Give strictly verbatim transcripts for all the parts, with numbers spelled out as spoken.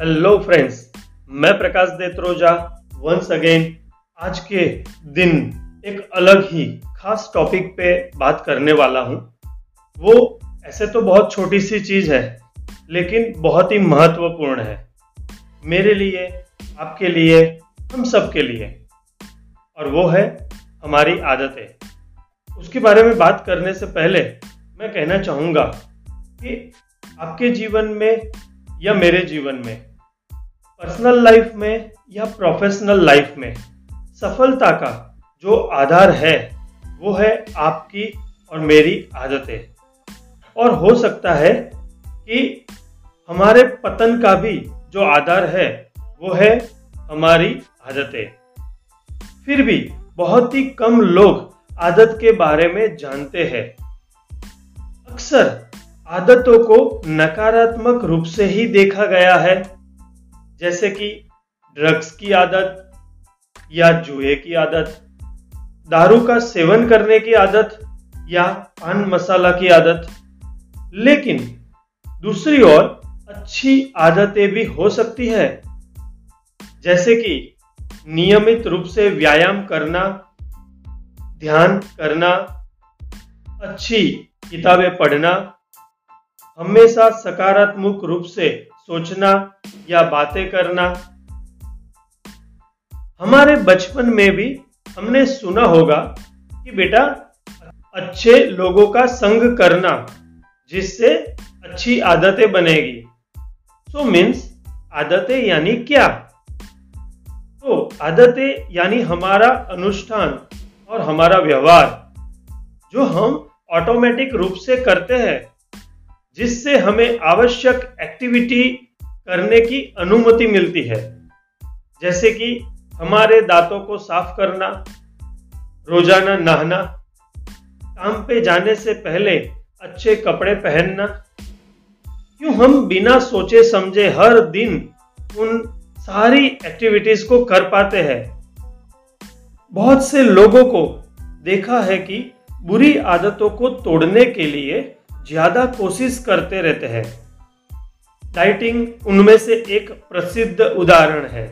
Hello friends, मैं प्रकाश Detroja once again आज के दिन एक अलग ही खास टॉपिक पे बात करने वाला हूँ। वो ऐसे तो बहुत छोटी सी चीज़ है लेकिन बहुत ही महत्वपूर्ण है मेरे लिए, आपके लिए, हम सब के लिए, और वो है हमारी आदतें। उसके बारे में बात करने से पहले मैं कहना चाहूँगा कि आपके जीवन में या मेरे जीवन में, पर्सनल लाइफ में या प्रोफेशनल लाइफ में सफलता का जो आधार है वो है आपकी और मेरी आदतें। और हो सकता है कि हमारे पतन का भी जो आधार है वो है हमारी आदतें। फिर भी बहुत ही कम लोग आदत के बारे में जानते हैं। अक्सर आदतों को नकारात्मक रूप से ही देखा गया है, जैसे कि ड्रग्स की आदत या जुए की आदत, दारू का सेवन करने की आदत या पान मसाला की आदत। लेकिन दूसरी ओर अच्छी आदतें भी हो सकती है, जैसे कि नियमित रूप से व्यायाम करना, ध्यान करना, अच्छी किताबें पढ़ना, हमेशा सकारात्मक रूप से सोचना या बातें करना। हमारे बचपन में भी हमने सुना होगा कि बेटा अच्छे लोगों का संग करना, जिससे अच्छी आदतें बनेगी। सो मीन्स आदतें यानी क्या? तो आदतें यानी हमारा अनुष्ठान और हमारा व्यवहार जो हम ऑटोमेटिक रूप से करते हैं, जिससे हमें आवश्यक एक्टिविटी करने की अनुमति मिलती है, जैसे कि हमारे दांतों को साफ करना, रोजाना नहाना, काम पे जाने से पहले अच्छे कपड़े पहनना। क्यों हम बिना सोचे समझे हर दिन उन सारी एक्टिविटीज को कर पाते हैं। बहुत से लोगों को देखा है कि बुरी आदतों को तोड़ने के लिए ज्यादा कोशिश करते रहते हैं। डाइटिंग उनमें से एक प्रसिद्ध उदाहरण है।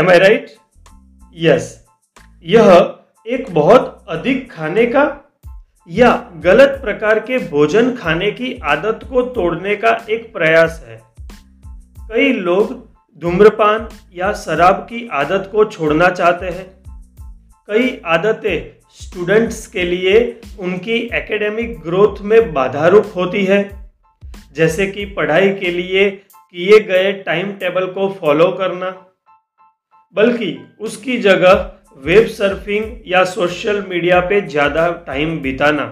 Am I right? Yes. यह एक बहुत अधिक खाने का या गलत प्रकार के भोजन खाने की आदत को तोड़ने का एक प्रयास है। कई लोग धूम्रपान या शराब की आदत को छोड़ना चाहते हैं। कई आदतें स्टूडेंट्स के लिए उनकी एकेडमिक ग्रोथ में बाधारूप होती है, जैसे कि पढ़ाई के लिए किए गए टाइम टेबल को फॉलो करना, बल्कि उसकी जगह वेब सर्फिंग या सोशल मीडिया पे ज़्यादा टाइम बिताना।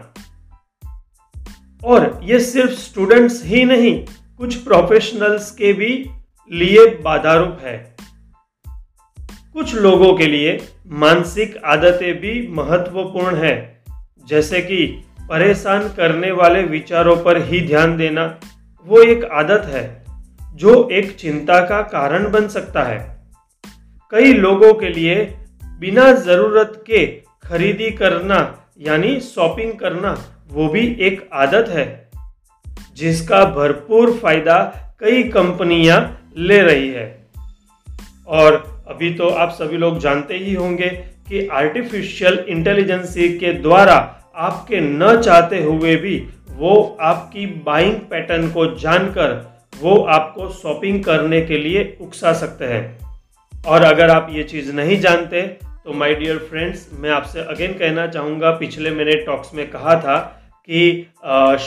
और ये सिर्फ स्टूडेंट्स ही नहीं, कुछ प्रोफेशनल्स के भी लिए बाधारूप है। कुछ लोगों के लिए मानसिक आदतें भी महत्वपूर्ण हैं, जैसे कि परेशान करने वाले विचारों पर ही ध्यान देना। वो एक आदत है जो एक चिंता का कारण बन सकता है। कई लोगों के लिए बिना ज़रूरत के खरीदी करना यानी शॉपिंग करना वो भी एक आदत है, जिसका भरपूर फायदा कई कंपनियां ले रही है। और अभी तो आप सभी लोग जानते ही होंगे कि आर्टिफिशियल इंटेलिजेंस के द्वारा आपके न चाहते हुए भी वो आपकी बाइंग पैटर्न को जानकर वो आपको शॉपिंग करने के लिए उकसा सकते हैं। और अगर आप ये चीज़ नहीं जानते तो माय डियर फ्रेंड्स, मैं आपसे अगेन कहना चाहूँगा, पिछले मैंने टॉक्स में कहा था कि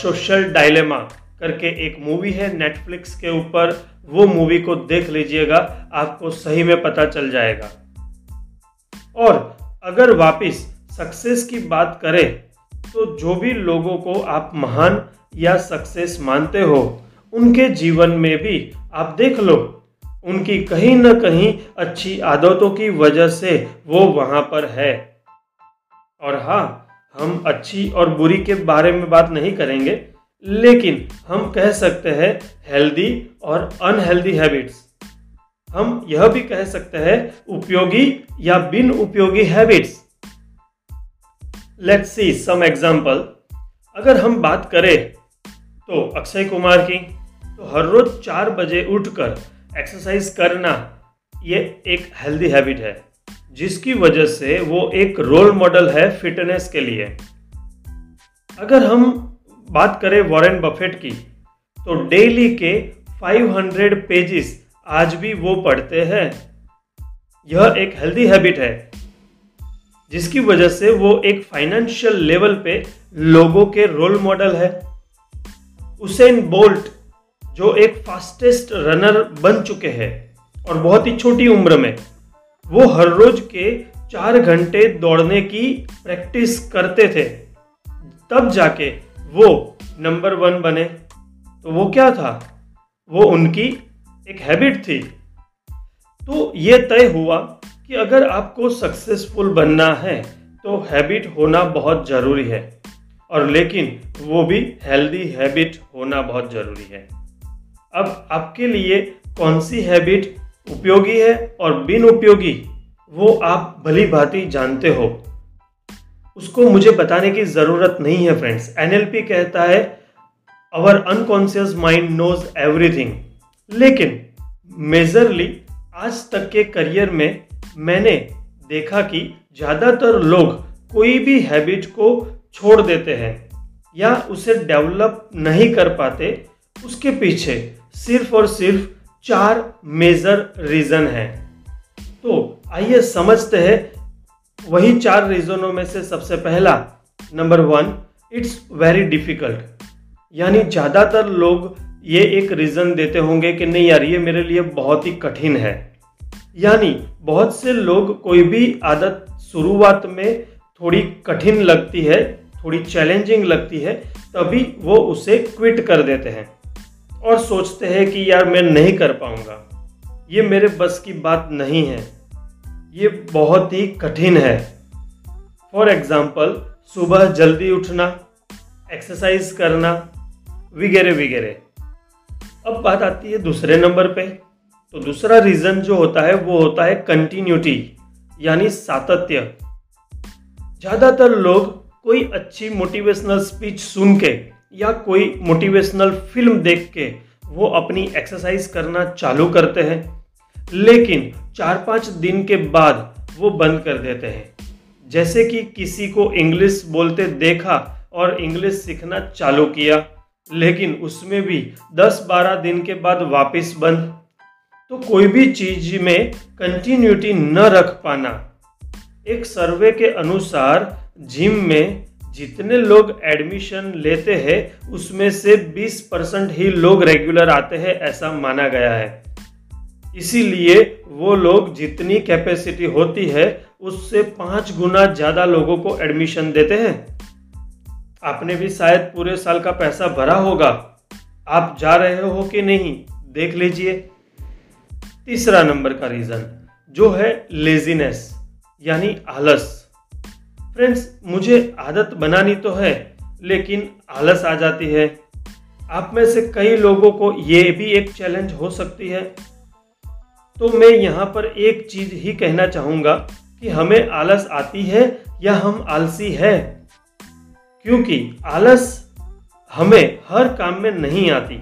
सोशल डायलेमा करके एक मूवी है नेटफ्लिक्स के ऊपर, वो मूवी को देख लीजिएगा, आपको सही में पता चल जाएगा। और अगर वापस सक्सेस की बात करें तो जो भी लोगों को आप महान या सक्सेस मानते हो, उनके जीवन में भी आप देख लो, उनकी कहीं ना कहीं अच्छी आदतों की वजह से वो वहाँ पर है। और हाँ, हम अच्छी और बुरी के बारे में बात नहीं करेंगे, लेकिन हम कह सकते हैं हेल्दी और अनहेल्दी हैबिट्स। हम यह भी कह सकते हैं उपयोगी या बिन उपयोगी habits. Let's see some example. अगर हम बात करें तो अक्षय कुमार की, तो हर रोज चार बजे उठकर एक्सरसाइज करना ये एक हेल्दी हैबिट है, जिसकी वजह से वो एक रोल मॉडल है फिटनेस के लिए। अगर हम बात करें वॉरेन बफेट की, तो डेली के पाँच सौ पेजेस आज भी वो पढ़ते हैं। यह एक हेल्दी हैबिट है, जिसकी वजह से वो एक फाइनेंशियल लेवल पे लोगों के रोल मॉडल है। उसेन बोल्ट जो एक फास्टेस्ट रनर बन चुके हैं और बहुत ही छोटी उम्र में, वो हर रोज के चार घंटे दौड़ने की प्रैक्टिस करते थे, तब जाके वो नंबर वन बने। तो वो क्या था? वो उनकी एक हैबिट थी। तो ये तय हुआ कि अगर आपको सक्सेसफुल बनना है तो हैबिट होना बहुत ज़रूरी है, और लेकिन वो भी हेल्दी हैबिट होना बहुत ज़रूरी है। अब आपके लिए कौन सी हैबिट उपयोगी है और बिन उपयोगी, वो आप भली भांति जानते हो, उसको मुझे बताने की ज़रूरत नहीं है। फ्रेंड्स, एन एल पी कहता है our unconscious mind knows everything, लेकिन मेजरली आज तक के करियर में मैंने देखा कि ज़्यादातर लोग कोई भी हैबिट को छोड़ देते हैं या उसे डेवलप नहीं कर पाते। उसके पीछे सिर्फ और सिर्फ चार मेजर रीज़न हैं। तो आइए समझते हैं वही चार रीज़नों में से। सबसे पहला, number one, it's very difficult, यानी ज़्यादातर लोग ये एक रीज़न देते होंगे कि नहीं यार, ये मेरे लिए बहुत ही कठिन है। यानी बहुत से लोग कोई भी आदत शुरुआत में थोड़ी कठिन लगती है, थोड़ी चैलेंजिंग लगती है, तभी वो उसे क्विट कर देते हैं और सोचते हैं कि यार मैं नहीं कर पाऊँगा, ये मेरे बस की बात नहीं है, ये बहुत ही कठिन है। फॉर एग्ज़ाम्पल, सुबह जल्दी उठना, एक्सरसाइज करना वगैरह वगैरह। अब बात आती है दूसरे नंबर पे। तो दूसरा रीज़न जो होता है वो होता है कंटिन्यूटी, यानी सातत्य। ज़्यादातर लोग कोई अच्छी मोटिवेशनल स्पीच सुन के या कोई मोटिवेशनल फिल्म देख के वो अपनी एक्सरसाइज करना चालू करते हैं, लेकिन चार पाँच दिन के बाद वो बंद कर देते हैं। जैसे कि किसी को इंग्लिश बोलते देखा और इंग्लिश सीखना चालू किया, लेकिन उसमें भी दस बारह दिन के बाद वापस बंद। तो कोई भी चीज़ में कंटिन्यूटी न रख पाना। एक सर्वे के अनुसार जिम में जितने लोग एडमिशन लेते हैं उसमें से बीस परसेंट ही लोग रेगुलर आते हैं, ऐसा माना गया है। इसीलिए वो लोग जितनी कैपेसिटी होती है उससे पाँच गुना ज़्यादा लोगों को एडमिशन देते हैं। आपने भी शायद पूरे साल का पैसा भरा होगा, आप जा रहे हो कि नहीं देख लीजिए। तीसरा नंबर का रीज़न जो है लेजीनेस, यानी आलस। फ्रेंड्स, मुझे आदत बनानी तो है लेकिन आलस आ जाती है। आप में से कई लोगों को ये भी एक चैलेंज हो सकती है। तो मैं यहाँ पर एक चीज़ ही कहना चाहूँगा कि हमें आलस आती है या हम आलसी हैं, क्योंकि आलस हमें हर काम में नहीं आती।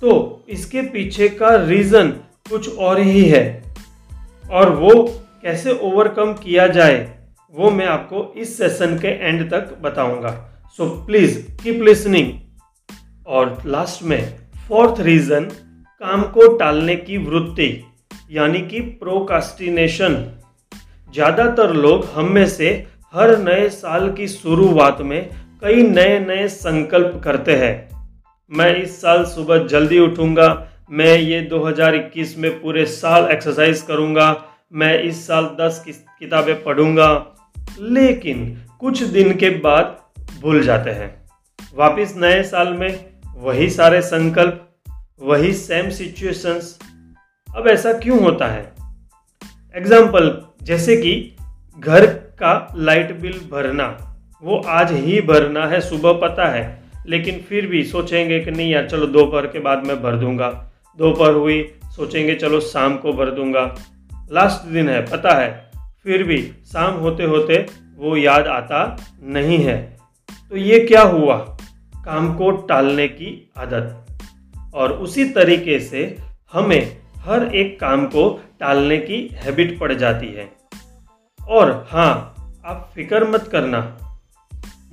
तो इसके पीछे का रीज़न कुछ और ही है, और वो कैसे ओवरकम किया जाए वो मैं आपको इस सेशन के एंड तक बताऊँगा। So please keep listening. और लास्ट में फोर्थ रीज़न, काम को टालने की वृत्ति, यानी कि प्रोकास्टिनेशन। ज़्यादातर लोग हम में से हर नए साल की शुरुआत में कई नए नए संकल्प करते हैं। मैं इस साल सुबह जल्दी उठूंगा, मैं ये दो हज़ार इक्कीस में पूरे साल एक्सरसाइज करूंगा, मैं इस साल दस किताबें पढ़ूंगा, लेकिन कुछ दिन के बाद भूल जाते हैं। वापस नए साल में वही सारे संकल्प, वही सेम सिचुएशंस। अब ऐसा क्यों होता है? एग्जाम्पल, जैसे कि घर का लाइट बिल भरना, वो आज ही भरना है सुबह पता है, लेकिन फिर भी सोचेंगे कि नहीं यार चलो दोपहर के बाद मैं भर दूंगा। दोपहर हुई, सोचेंगे चलो शाम को भर दूंगा, लास्ट दिन है पता है, फिर भी शाम होते होते वो याद आता नहीं है। तो ये क्या हुआ? काम को टालने की आदत। और उसी तरीके से हमें हर एक काम को टालने की हैबिट पड़ जाती है। और हाँ, आप फिक्र मत करना,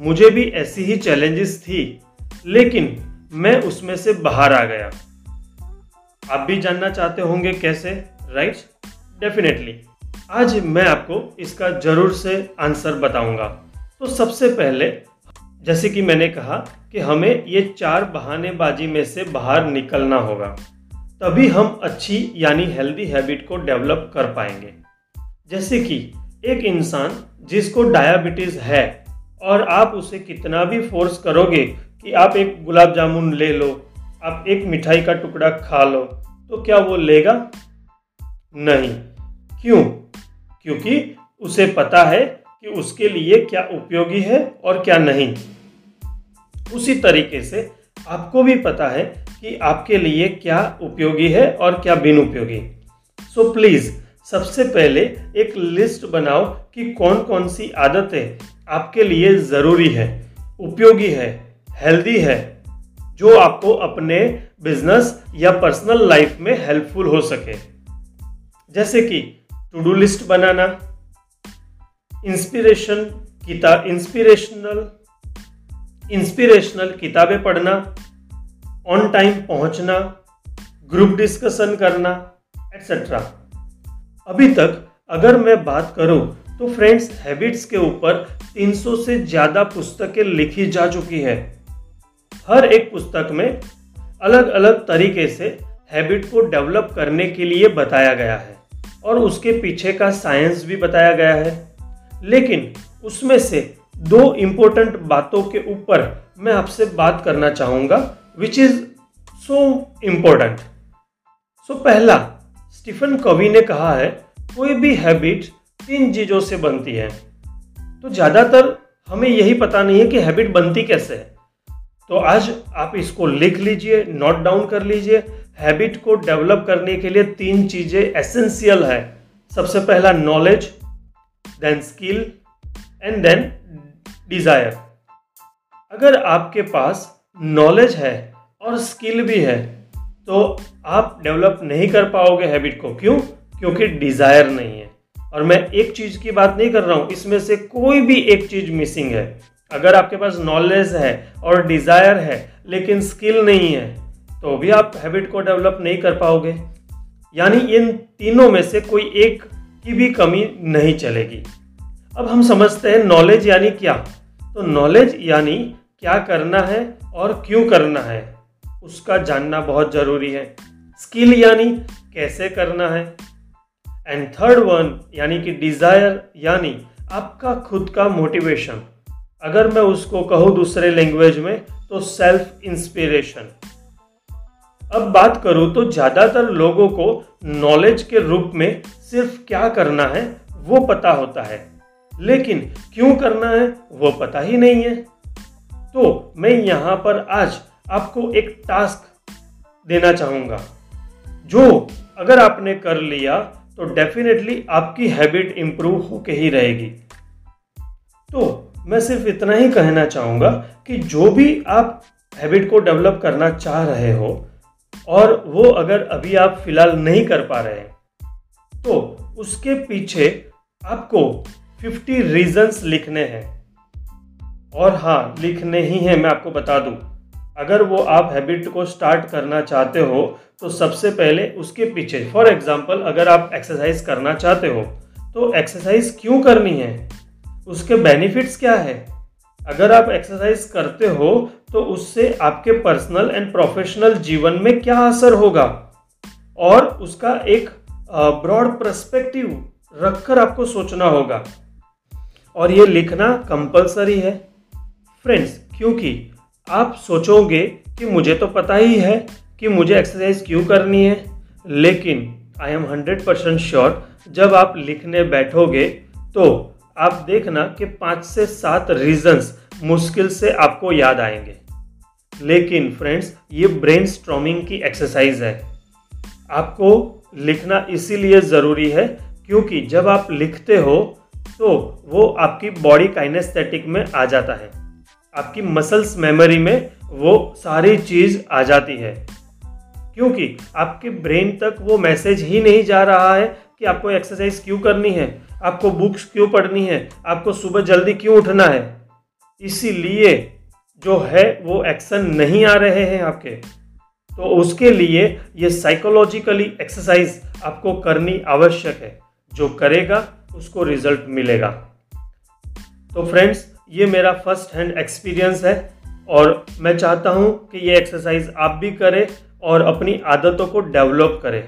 मुझे भी ऐसी ही चैलेंजेस थी, लेकिन मैं उसमें से बाहर आ गया। आप भी जानना चाहते होंगे कैसे, राइट? डेफिनेटली आज मैं आपको इसका ज़रूर से आंसर बताऊंगा। तो सबसे पहले, जैसे कि मैंने कहा कि हमें ये चार बहानेबाजी में से बाहर निकलना होगा, तभी हम अच्छी यानी हेल्दी हैबिट को डेवलप कर पाएंगे। जैसे कि एक इंसान जिसको डायबिटीज़ है और आप उसे कितना भी फोर्स करोगे कि आप एक गुलाब जामुन ले लो, आप एक मिठाई का टुकड़ा खा लो, तो क्या वो लेगा? नहीं। क्यों? क्योंकि उसे पता है कि उसके लिए क्या उपयोगी है और क्या नहीं। उसी तरीके से आपको भी पता है कि आपके लिए क्या उपयोगी है और क्या बिन उपयोगी। सो प्लीज़ सबसे पहले एक लिस्ट बनाओ कि कौन कौन सी आदतें आपके लिए ज़रूरी है, उपयोगी है, हेल्दी है, जो आपको अपने बिजनेस या पर्सनल लाइफ में हेल्पफुल हो सके। जैसे कि टू डू लिस्ट बनाना, इंस्पिरेशन किताब इंस्पिरेशनल इंस्पिरेशनल किताबें पढ़ना, ऑन टाइम पहुंचना, ग्रुप डिस्कशन करना, एक्सेट्रा। अभी तक अगर मैं बात करूं तो फ्रेंड्स, हैबिट्स के ऊपर तीन सौ से ज़्यादा पुस्तकें लिखी जा चुकी हैं। हर एक पुस्तक में अलग अलग तरीके से हैबिट को डेवलप करने के लिए बताया गया है और उसके पीछे का साइंस भी बताया गया है। लेकिन उसमें से दो इम्पोर्टेंट बातों के ऊपर मैं आपसे बात करना चाहूँगा, विच इज़ सो इम्पोर्टेंट। सो पहला, स्टीफन कॉवी ने कहा है, कोई भी हैबिट तीन चीज़ों से बनती है। तो ज़्यादातर हमें यही पता नहीं है कि हैबिट बनती कैसे है। तो आज आप इसको लिख लीजिए, नोट डाउन कर लीजिए। हैबिट को डेवलप करने के लिए तीन चीज़ें एसेंशियल है। सबसे पहला knowledge, then skill and then desire. अगर आपके पास नॉलेज है और स्किल भी है तो आप डेवलप नहीं कर पाओगे हैबिट को। क्यों? क्योंकि डिज़ायर नहीं है। और मैं एक चीज़ की बात नहीं कर रहा हूँ, इसमें से कोई भी एक चीज़ मिसिंग है। अगर आपके पास नॉलेज है और डिज़ायर है लेकिन स्किल नहीं है, तो भी आप हैबिट को डेवलप नहीं कर पाओगे। यानी इन तीनों में से कोई एक की भी कमी नहीं चलेगी। अब हम समझते हैं नॉलेज यानी क्या। तो नॉलेज यानी क्या करना है और क्यों करना है, उसका जानना बहुत ज़रूरी है। स्किल यानी कैसे करना है। एंड थर्ड वन यानी कि डिज़ायर, यानी आपका खुद का मोटिवेशन। अगर मैं उसको कहूँ दूसरे लैंग्वेज में तो सेल्फ इंस्पिरेशन। अब बात करूँ तो ज़्यादातर लोगों को नॉलेज के रूप में सिर्फ क्या करना है वो पता होता है, लेकिन क्यों करना है वो पता ही नहीं है। तो मैं यहाँ पर आज आपको एक टास्क देना चाहूँगा, जो अगर आपने कर लिया तो डेफिनेटली आपकी हैबिट इम्प्रूव होके ही रहेगी। तो मैं सिर्फ इतना ही कहना चाहूँगा कि जो भी आप हैबिट को डेवलप करना चाह रहे हो और वो अगर अभी आप फ़िलहाल नहीं कर पा रहे हैं, तो उसके पीछे आपको पचास रीज़न्स लिखने हैं। और हाँ, लिखने ही हैं। मैं आपको बता दूँ, अगर वो आप हैबिट को स्टार्ट करना चाहते हो तो सबसे पहले उसके पीछे, फॉर एग्ज़ाम्पल, अगर आप एक्सरसाइज करना चाहते हो तो एक्सरसाइज क्यों करनी है, उसके बेनिफिट्स क्या है। अगर आप एक्सरसाइज करते हो तो उससे आपके पर्सनल एंड प्रोफेशनल जीवन में क्या असर होगा, और उसका एक ब्रॉड पर्सपेक्टिव रखकर आपको सोचना होगा। और ये लिखना कंपलसरी है फ्रेंड्स, क्योंकि आप सोचोगे कि मुझे तो पता ही है कि मुझे एक्सरसाइज क्यों करनी है, लेकिन I am hundred percent sure जब आप लिखने बैठोगे तो आप देखना कि पाँच से सात रीजन्स मुश्किल से आपको याद आएंगे। लेकिन फ्रेंड्स, ये ब्रेनस्टॉर्मिंग की एक्सरसाइज है। आपको लिखना इसीलिए ज़रूरी है क्योंकि जब आप लिखते हो तो वो आपकी बॉडी काइनेस्थेटिक में आ जाता है, आपकी मसल्स मेमोरी में वो सारी चीज़ आ जाती है। क्योंकि आपके ब्रेन तक वो मैसेज ही नहीं जा रहा है कि आपको एक्सरसाइज क्यों करनी है, आपको बुक्स क्यों पढ़नी है, आपको सुबह जल्दी क्यों उठना है। इसीलिए जो है वो एक्शन नहीं आ रहे हैं आपके, तो उसके लिए ये साइकोलॉजिकली एक्सरसाइज आपको करनी आवश्यक है। जो करेगा उसको रिजल्ट मिलेगा। तो फ्रेंड्स, ये मेरा फर्स्ट हैंड एक्सपीरियंस है और मैं चाहता हूँ कि ये एक्सरसाइज आप भी करें और अपनी आदतों को डेवलप करें।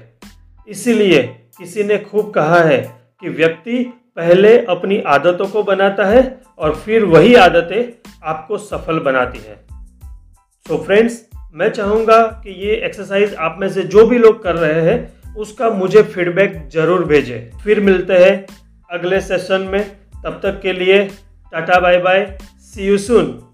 इसीलिए किसी ने खूब कहा है कि व्यक्ति पहले अपनी आदतों को बनाता है और फिर वही आदतें आपको सफल बनाती हैं। सो फ्रेंड्स, मैं चाहूँगा कि ये एक्सरसाइज आप में से जो भी लोग कर रहे हैं उसका मुझे फीडबैक ज़रूर भेजें। फिर मिलते हैं अगले सेशन में, तब तक के लिए tata bye bye, see you soon.